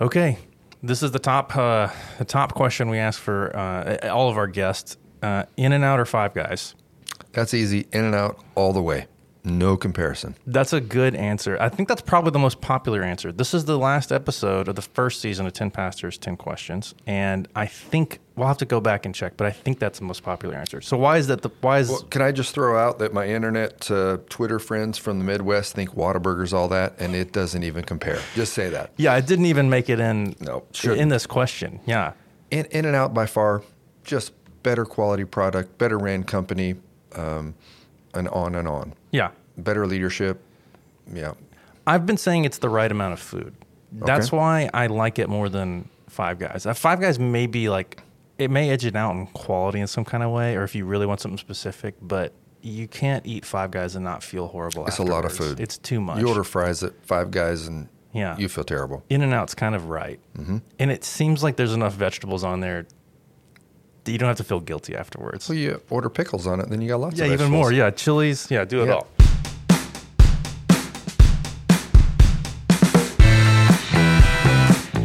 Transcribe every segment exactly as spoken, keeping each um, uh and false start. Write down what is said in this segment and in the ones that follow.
Okay, this is the top uh, the top question we ask for uh, all of our guests. Uh, in and out or Five Guys? That's easy. In and out all the way. No comparison. That's a good answer. I think that's probably the most popular answer. This is the last episode of the first season of ten Pastors, ten Questions, and I think we'll have to go back and check, but I think that's the most popular answer. So why is that the why is well, can I just throw out that my internet uh, Twitter friends from the Midwest think Whataburger's all that, and it doesn't even compare. Just say that. Yeah, it didn't even make it in no, in this question. Yeah. In in and out by far, just better quality product, better ran company, um, and on and on. Yeah. Better leadership. Yeah. I've been saying it's the right amount of food. That's okay. Why I like it more than Five Guys. Five Guys may be like, it may edge it out in quality in some kind of way, or if you really want something specific, but you can't eat Five Guys and not feel horrible It's afterwards. A lot of food. It's too much. You order fries at Five Guys and yeah. you feel terrible. In-N-Out's kind of right. Mm-hmm. And it seems like there's enough vegetables on there that you don't have to feel guilty afterwards. Well, you order pickles on it, then you got lots yeah, of vegetables. Yeah, even more. Yeah, chilies. Yeah, do it yeah. all.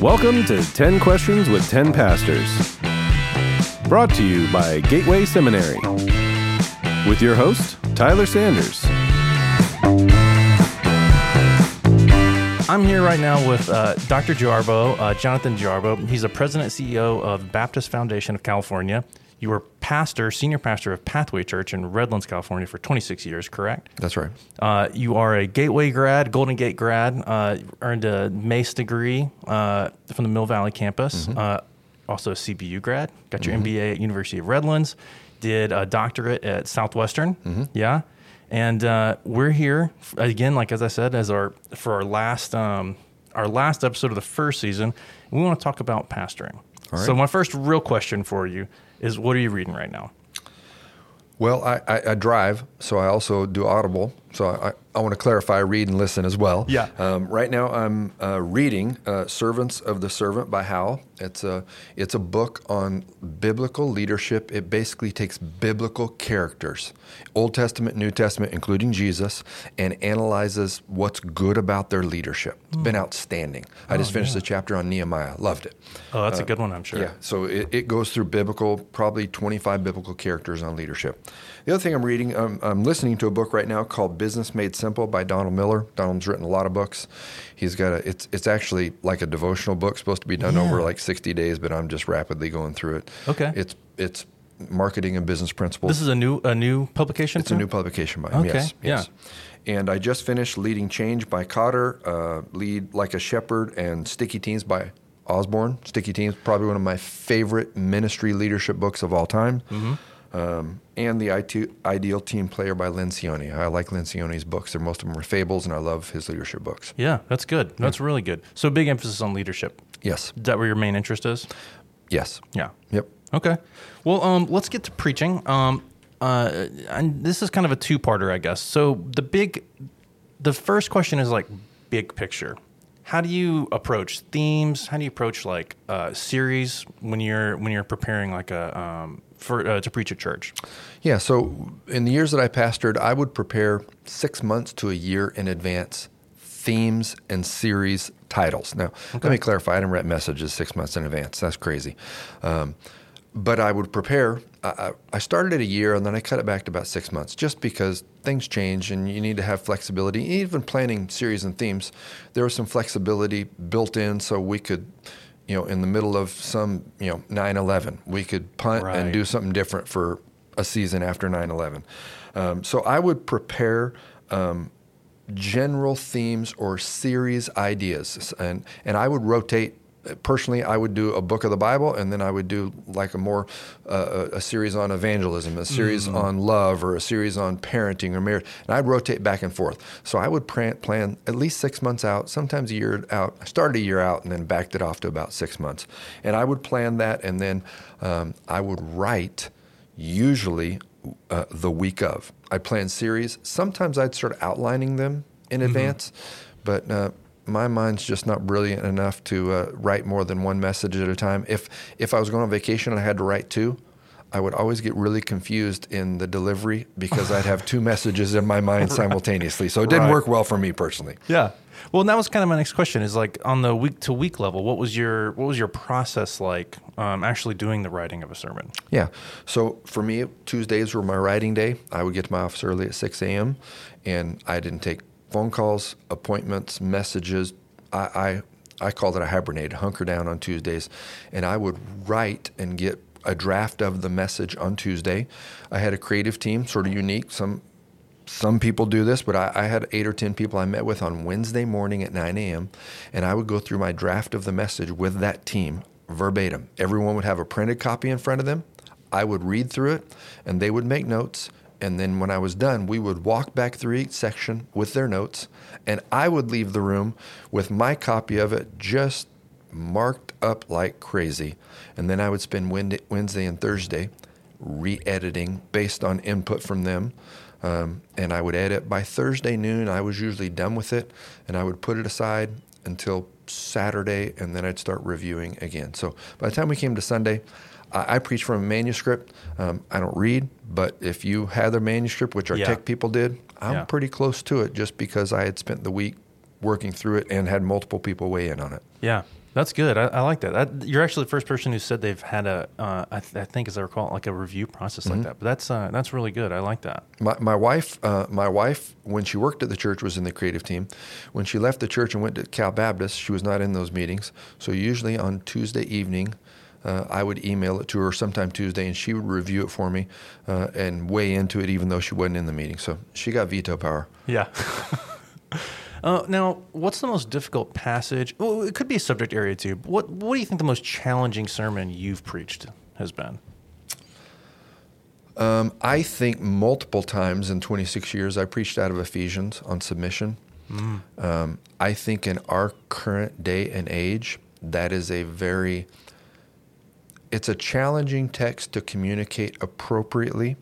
Welcome to ten Questions with ten Pastors. Brought to you by Gateway Seminary. With your host, Tyler Sanders. I'm here right now with uh, Doctor Jarboe, uh, Jonathan Jarboe. He's the president and C E O of Baptist Foundation of California. You were pastor, senior pastor of Pathway Church in Redlands, California for twenty-six years, correct? That's right. Uh, you are a Gateway grad, Golden Gate grad, uh, earned a MACE degree uh, from the Mill Valley campus. Mm-hmm. Uh, also a C B U grad, got your mm-hmm. M B A at University of Redlands, did a doctorate at Southwestern, mm-hmm. yeah, and uh, we're here, again, like as I said, as our for our last um, our last episode of the first season, we want to talk about pastoring. All right. So my first real question for you is, what are you reading right now? Well, I, I, I drive, so I also do Audible, so I, I want to clarify read and listen as well. Yeah. Um, right now I'm uh, reading uh, Servants of the Servant by Howell. It's a, it's a book on biblical leadership. It basically takes biblical characters, Old Testament, New Testament, including Jesus, and analyzes what's good about their leadership. It's mm. been outstanding. I oh, just finished yeah. the chapter on Nehemiah. Loved it. Oh, that's uh, a good one, I'm sure. Yeah, so it, it goes through biblical, probably twenty-five biblical characters on leadership. The other thing I'm reading, I'm, I'm listening to a book right now called Business Made Simple by Donald Miller. Donald's written a lot of books. He's got a, it's it's actually like a devotional book, supposed to be done yeah. over like sixty days, but I'm just rapidly going through it. Okay. It's it's marketing and business principles. This is a new a new publication? It's from? a new publication by him, okay. yes. yes. Yeah. And I just finished Leading Change by Kotter, uh, Lead Like a Shepherd, and Sticky Teams by Osborne. Sticky Teams, probably one of my favorite ministry leadership books of all time. Mm-hmm. Um, and the I T, Ideal Team Player by Lencioni. I like Lencioni's books. They're, most of them are fables, and I love his leadership books. Yeah, that's good. That's yeah. really good. So big emphasis on leadership. Yes. Is that where your main interest is? Yes. Yeah. Yep. Okay. Well, um, let's get to preaching. Um, uh, and this is kind of a two-parter, I guess. So the big, the first question is like big picture. How do you approach themes? How do you approach like uh, series when you're when you're preparing like a um, for uh, to preach at church? Yeah. So in the years that I pastored, I would prepare six months to a year in advance themes and series titles. Now, okay. let me clarify. I didn't write messages six months in advance. That's crazy. Um, but I would prepare. I, I started at a year, and then I cut it back to about six months just because things change, and you need to have flexibility. Even planning series and themes, there was some flexibility built in so we could, you know, in the middle of some, you know, nine eleven, we could punt right. and do something different for a season after nine eleven. Um, so I would prepare um, general themes or series ideas, and, and I would rotate. Personally, I would do a book of the Bible, and then I would do like a more uh, a series on evangelism, a series mm-hmm. on love, or a series on parenting or marriage, and I'd rotate back and forth. So I would plan, plan at least six months out, sometimes a year out. I started a year out and then backed it off to about six months. And I would plan that, and then um, I would write usually uh, the week of. I'd plan series. Sometimes I'd start outlining them in mm-hmm. advance, but uh, my mind's just not brilliant enough to uh, write more than one message at a time. If if I was going on vacation and I had to write two, I would always get really confused in the delivery because I'd have two messages in my mind simultaneously. Right. So it didn't right. work well for me personally. Yeah. Well, and that was kind of my next question is like on the week to week level, what was your what was your process like um, actually doing the writing of a sermon? Yeah. So for me, Tuesdays were my writing day. I would get to my office early at six a.m. and I didn't take phone calls, appointments, messages. I, I, I called it a hibernate, hunker down on Tuesdays, and I would write and get a draft of the message on Tuesday. I had a creative team, sort of unique. Some some people do this, but I, I had eight or ten people I met with on Wednesday morning at nine a.m., and I would go through my draft of the message with that team verbatim. Everyone would have a printed copy in front of them. I would read through it, and they would make notes. And then when I was done, we would walk back through each section with their notes, and I would leave the room with my copy of it just marked up like crazy. And then I would spend Wednesday and Thursday re-editing based on input from them. Um, and I would edit. By Thursday noon, I was usually done with it, and I would put it aside until Saturday, and then I'd start reviewing again. So by the time we came to Sunday, I, I preach from a manuscript. Um, I don't read, but if you had a manuscript, which our yeah. tech people did, I'm yeah. pretty close to it just because I had spent the week working through it and had multiple people weigh in on it. Yeah. That's good. I, I like that. I, you're actually the first person who said they've had a, uh, I, th- I think as I recall, like a review process like mm-hmm. that. But that's uh, that's really good. I like that. My, my wife, uh, my wife, when she worked at the church, was in the creative team. When she left the church and went to Cal Baptist, she was not in those meetings. So usually on Tuesday evening, uh, I would email it to her sometime Tuesday, and she would review it for me uh, and weigh into it, even though she wasn't in the meeting. So she got veto power. Yeah. Uh, now, what's the most difficult passage? Well, it could be a subject area, too. But what What do you think the most challenging sermon you've preached has been? Um, I think multiple times in twenty-six years, I preached out of Ephesians on submission. Mm. Um, I think in our current day and age, that is a very... It's a challenging text to communicate appropriately,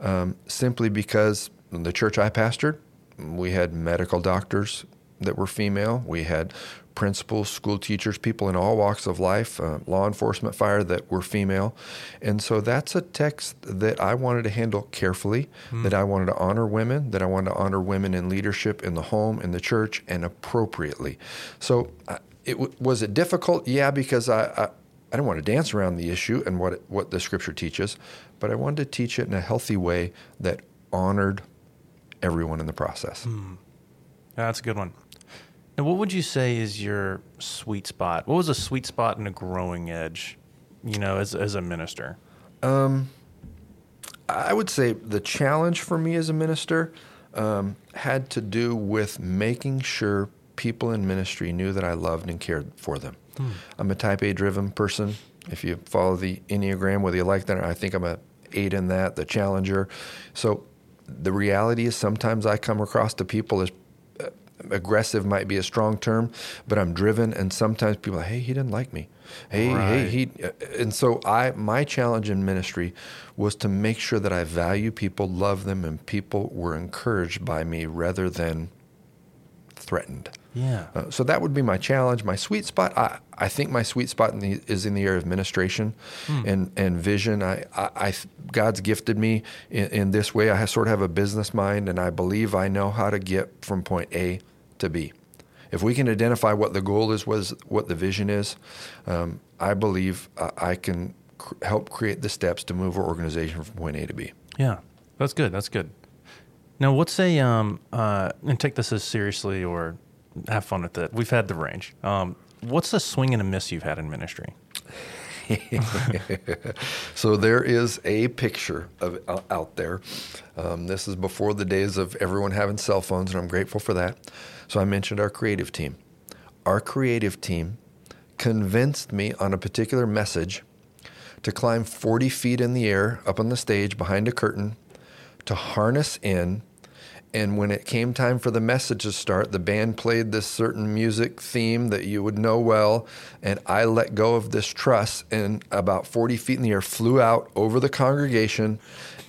um, simply because the church I pastored, we had medical doctors that were female. We had principals, school teachers, people in all walks of life, uh, law enforcement, fire, that were female. And so that's a text that I wanted to handle carefully, mm. that I wanted to honor women, that I wanted to honor women in leadership in the home, in the church, and appropriately. So uh, it w- was it difficult? Yeah, because I, I, I didn't want to dance around the issue and what it, what the Scripture teaches, but I wanted to teach it in a healthy way that honored everyone in the process. Mm. Yeah, that's a good one. And what would you say is your sweet spot? What was a sweet spot and a growing edge, you know, as as a minister? Um, I would say the challenge for me as a minister um, had to do with making sure people in ministry knew that I loved and cared for them. Mm. I'm a type A driven person. If you follow the Enneagram, whether you like that or I think I'm an eight in that, the challenger. So the reality is sometimes I come across to people as uh, aggressive might be a strong term, but I'm driven. And sometimes people are, hey, he didn't like me. Hey, right. hey, he. Uh, and so I, my challenge in ministry was to make sure that I value people, love them, and people were encouraged by me rather than threatened. Yeah. Uh, so that would be my challenge. My sweet spot, I, I think my sweet spot in the, is in the area of administration mm. and, and vision. I, I, I God's gifted me in, in this way. I sort of have a business mind, and I believe I know how to get from point A to B. If we can identify what the goal is, was what the vision is, um, I believe uh, I can cr- help create the steps to move our organization from point A to B. Yeah, that's good. That's good. Now, what's a um, uh, and take this as seriously or have fun with it. We've had the range. Um, what's the swing and a miss you've had in ministry? So there is a picture of uh, out there. Um, this is before the days of everyone having cell phones, and I'm grateful for that. So I mentioned our creative team. Our creative team convinced me on a particular message to climb forty feet in the air up on the stage behind a curtain to harness in. And when it came time for the message to start, the band played this certain music theme that you would know well, and I let go of this truss and about forty feet in the air flew out over the congregation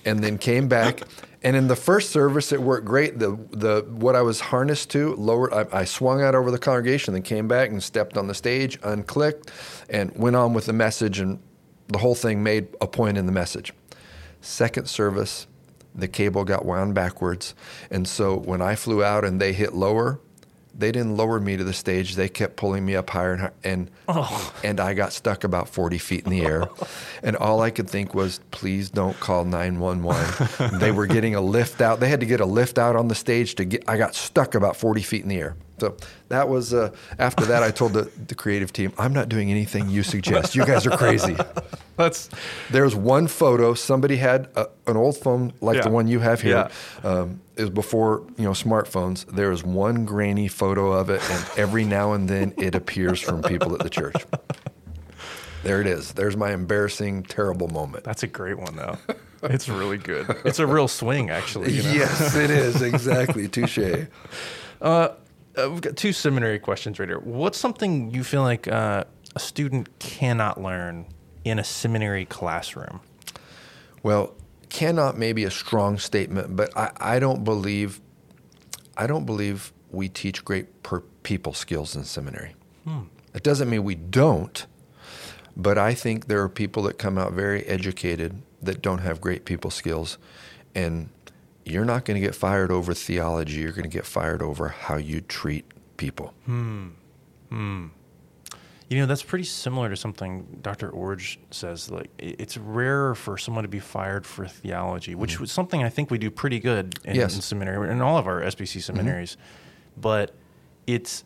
and then came back. And in the first service, it worked great. The the what I was harnessed to, lowered. I, I swung out over the congregation, then came back and stepped on the stage, unclicked, and went on with the message and the whole thing made a point in the message. Second service, the cable got wound backwards. And so when I flew out and they hit lower, they didn't lower me to the stage. They kept pulling me up higher and higher, and, oh. and I got stuck about forty feet in the air. And all I could think was, please don't call nine one one. They were getting a lift out. They had to get a lift out on the stage to get, I got stuck about forty feet in the air. So that was, uh, after that, I told the, the creative team, I'm not doing anything you suggest. You guys are crazy. That's There's one photo. Somebody had a, an old phone like yeah. the one you have here. Yeah. Um, it was before, you know, smartphones. There is one grainy photo of it, and every now and then it appears from people at the church. There it is. There's my embarrassing, terrible moment. That's a great one, though. It's really good. It's a real swing, actually. You know? Yes, it is. Exactly. Touché. Uh Uh, we've got two seminary questions right here. What's something you feel like uh, a student cannot learn in a seminary classroom? Well, cannot may be a strong statement, but I, I don't believe I don't believe we teach great per people skills in seminary. Hmm. It doesn't mean we don't, but I think there are people that come out very educated that don't have great people skills, and you're not going to get fired over theology. You're going to get fired over how you treat people. Hmm. Hmm. You know, that's pretty similar to something Doctor Orge says. Like, it's rarer for someone to be fired for theology, which mm-hmm. was something I think we do pretty good in, yes. in seminary, in all of our S B C seminaries. Mm-hmm. But it's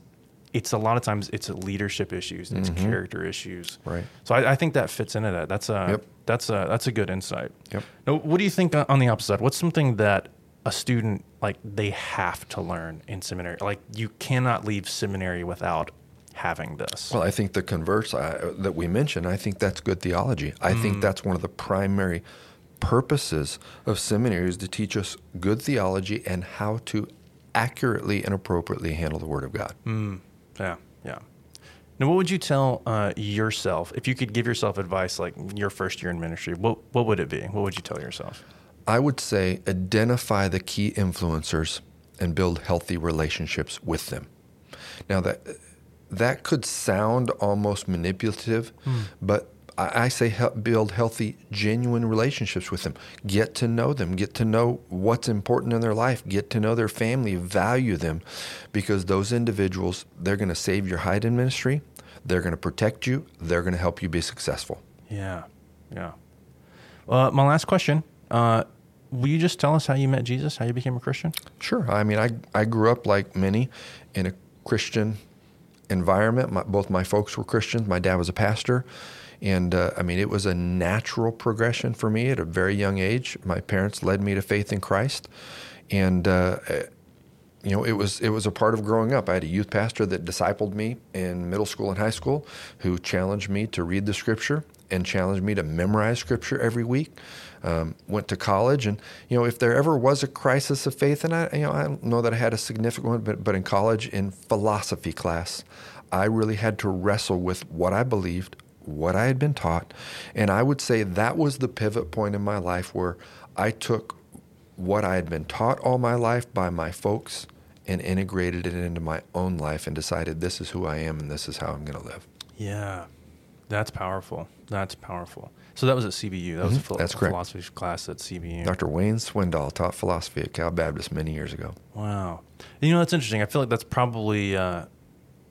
it's a lot of times it's leadership issues, it's mm-hmm. character issues. Right. So I, I think that fits into that. That's a yep. that's a that's a good insight. Yep. Now, what do you think on the opposite side? What's something that a student, like, they have to learn in seminary? Like, you cannot leave seminary without having this. Well, I think the converse I, that we mentioned, I think that's good theology. I mm. think that's one of the primary purposes of seminary is to teach us good theology and how to accurately and appropriately handle the Word of God. Mm. Yeah, yeah. Now, what would you tell uh, yourself, if you could give yourself advice, like your first year in ministry, what what would it be? What would you tell yourself? I would say identify the key influencers and build healthy relationships with them. Now, that that could sound almost manipulative, mm. but I, I say help build healthy, genuine relationships with them. Get to know them. Get to know what's important in their life. Get to know their family. Value them, because those individuals, they're going to save your hide in ministry. They're going to protect you. They're going to help you be successful. Yeah, yeah. Uh, my last question. Uh, Will you just tell us how you met Jesus, how you became a Christian? Sure. I mean, I I grew up, like many, in a Christian environment. My, both my folks were Christians. My dad was a pastor. And, uh, I mean, it was a natural progression for me at a very young age. My parents led me to faith in Christ. And, uh, you know, it was it was a part of growing up. I had a youth pastor that discipled me in middle school and high school, who challenged me to read the Scripture and challenged me to memorize Scripture every week. Um, went to college, and, you know, if there ever was a crisis of faith, and I, you know, I don't know that I had a significant one, but, but in college, in philosophy class, I really had to wrestle with what I believed, what I had been taught. And I would say that was the pivot point in my life where I took what I had been taught all my life by my folks and integrated it into my own life and decided this is who I am and this is how I'm going to live. Yeah, that's powerful. That's powerful. So that was at C B U. That mm-hmm. was a, philo- That's a philosophy class at C B U. Doctor Wayne Swindall taught philosophy at Cal Baptist many years ago. Wow. You know, that's interesting. I feel like that's probably, uh,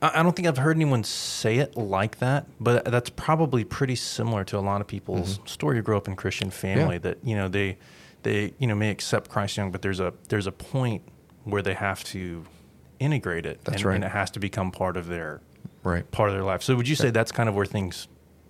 I don't think I've heard anyone say it like that, but that's probably pretty similar to a lot of people's mm-hmm. story. You grow up in a Christian family yeah. that, you know, they, they, you know, may accept Christ young, but there's a, there's a point where they have to integrate it. That's and, right. and it has to become part of their, right. part of their life. So would you say yeah. that's kind of where things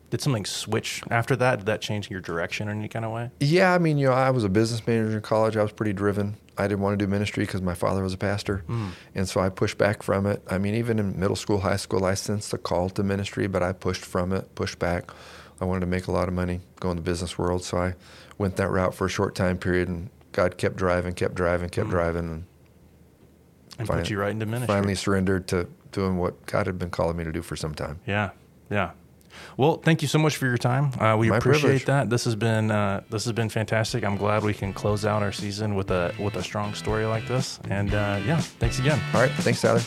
Did something switch after that? Did that change your direction in any kind of way? Yeah, I mean, you know, I was a business manager in college. I was pretty driven. I didn't want to do ministry because my father was a pastor. Mm. And so I pushed back from it. I mean, even in middle school, high school, I sensed the call to ministry, but I pushed from it, pushed back. I wanted to make a lot of money, go in the business world. So I went that route for a short time period, and God kept driving, kept driving, kept mm. driving. And, and finally, put you right into ministry. Finally surrendered to doing what God had been calling me to do for some time. Yeah, yeah. Well, thank you so much for your time. Uh, we My appreciate privilege. that. This has been uh, this has been fantastic. I'm glad we can close out our season with a with a strong story like this. And uh, yeah, thanks again. All right, thanks, Tyler.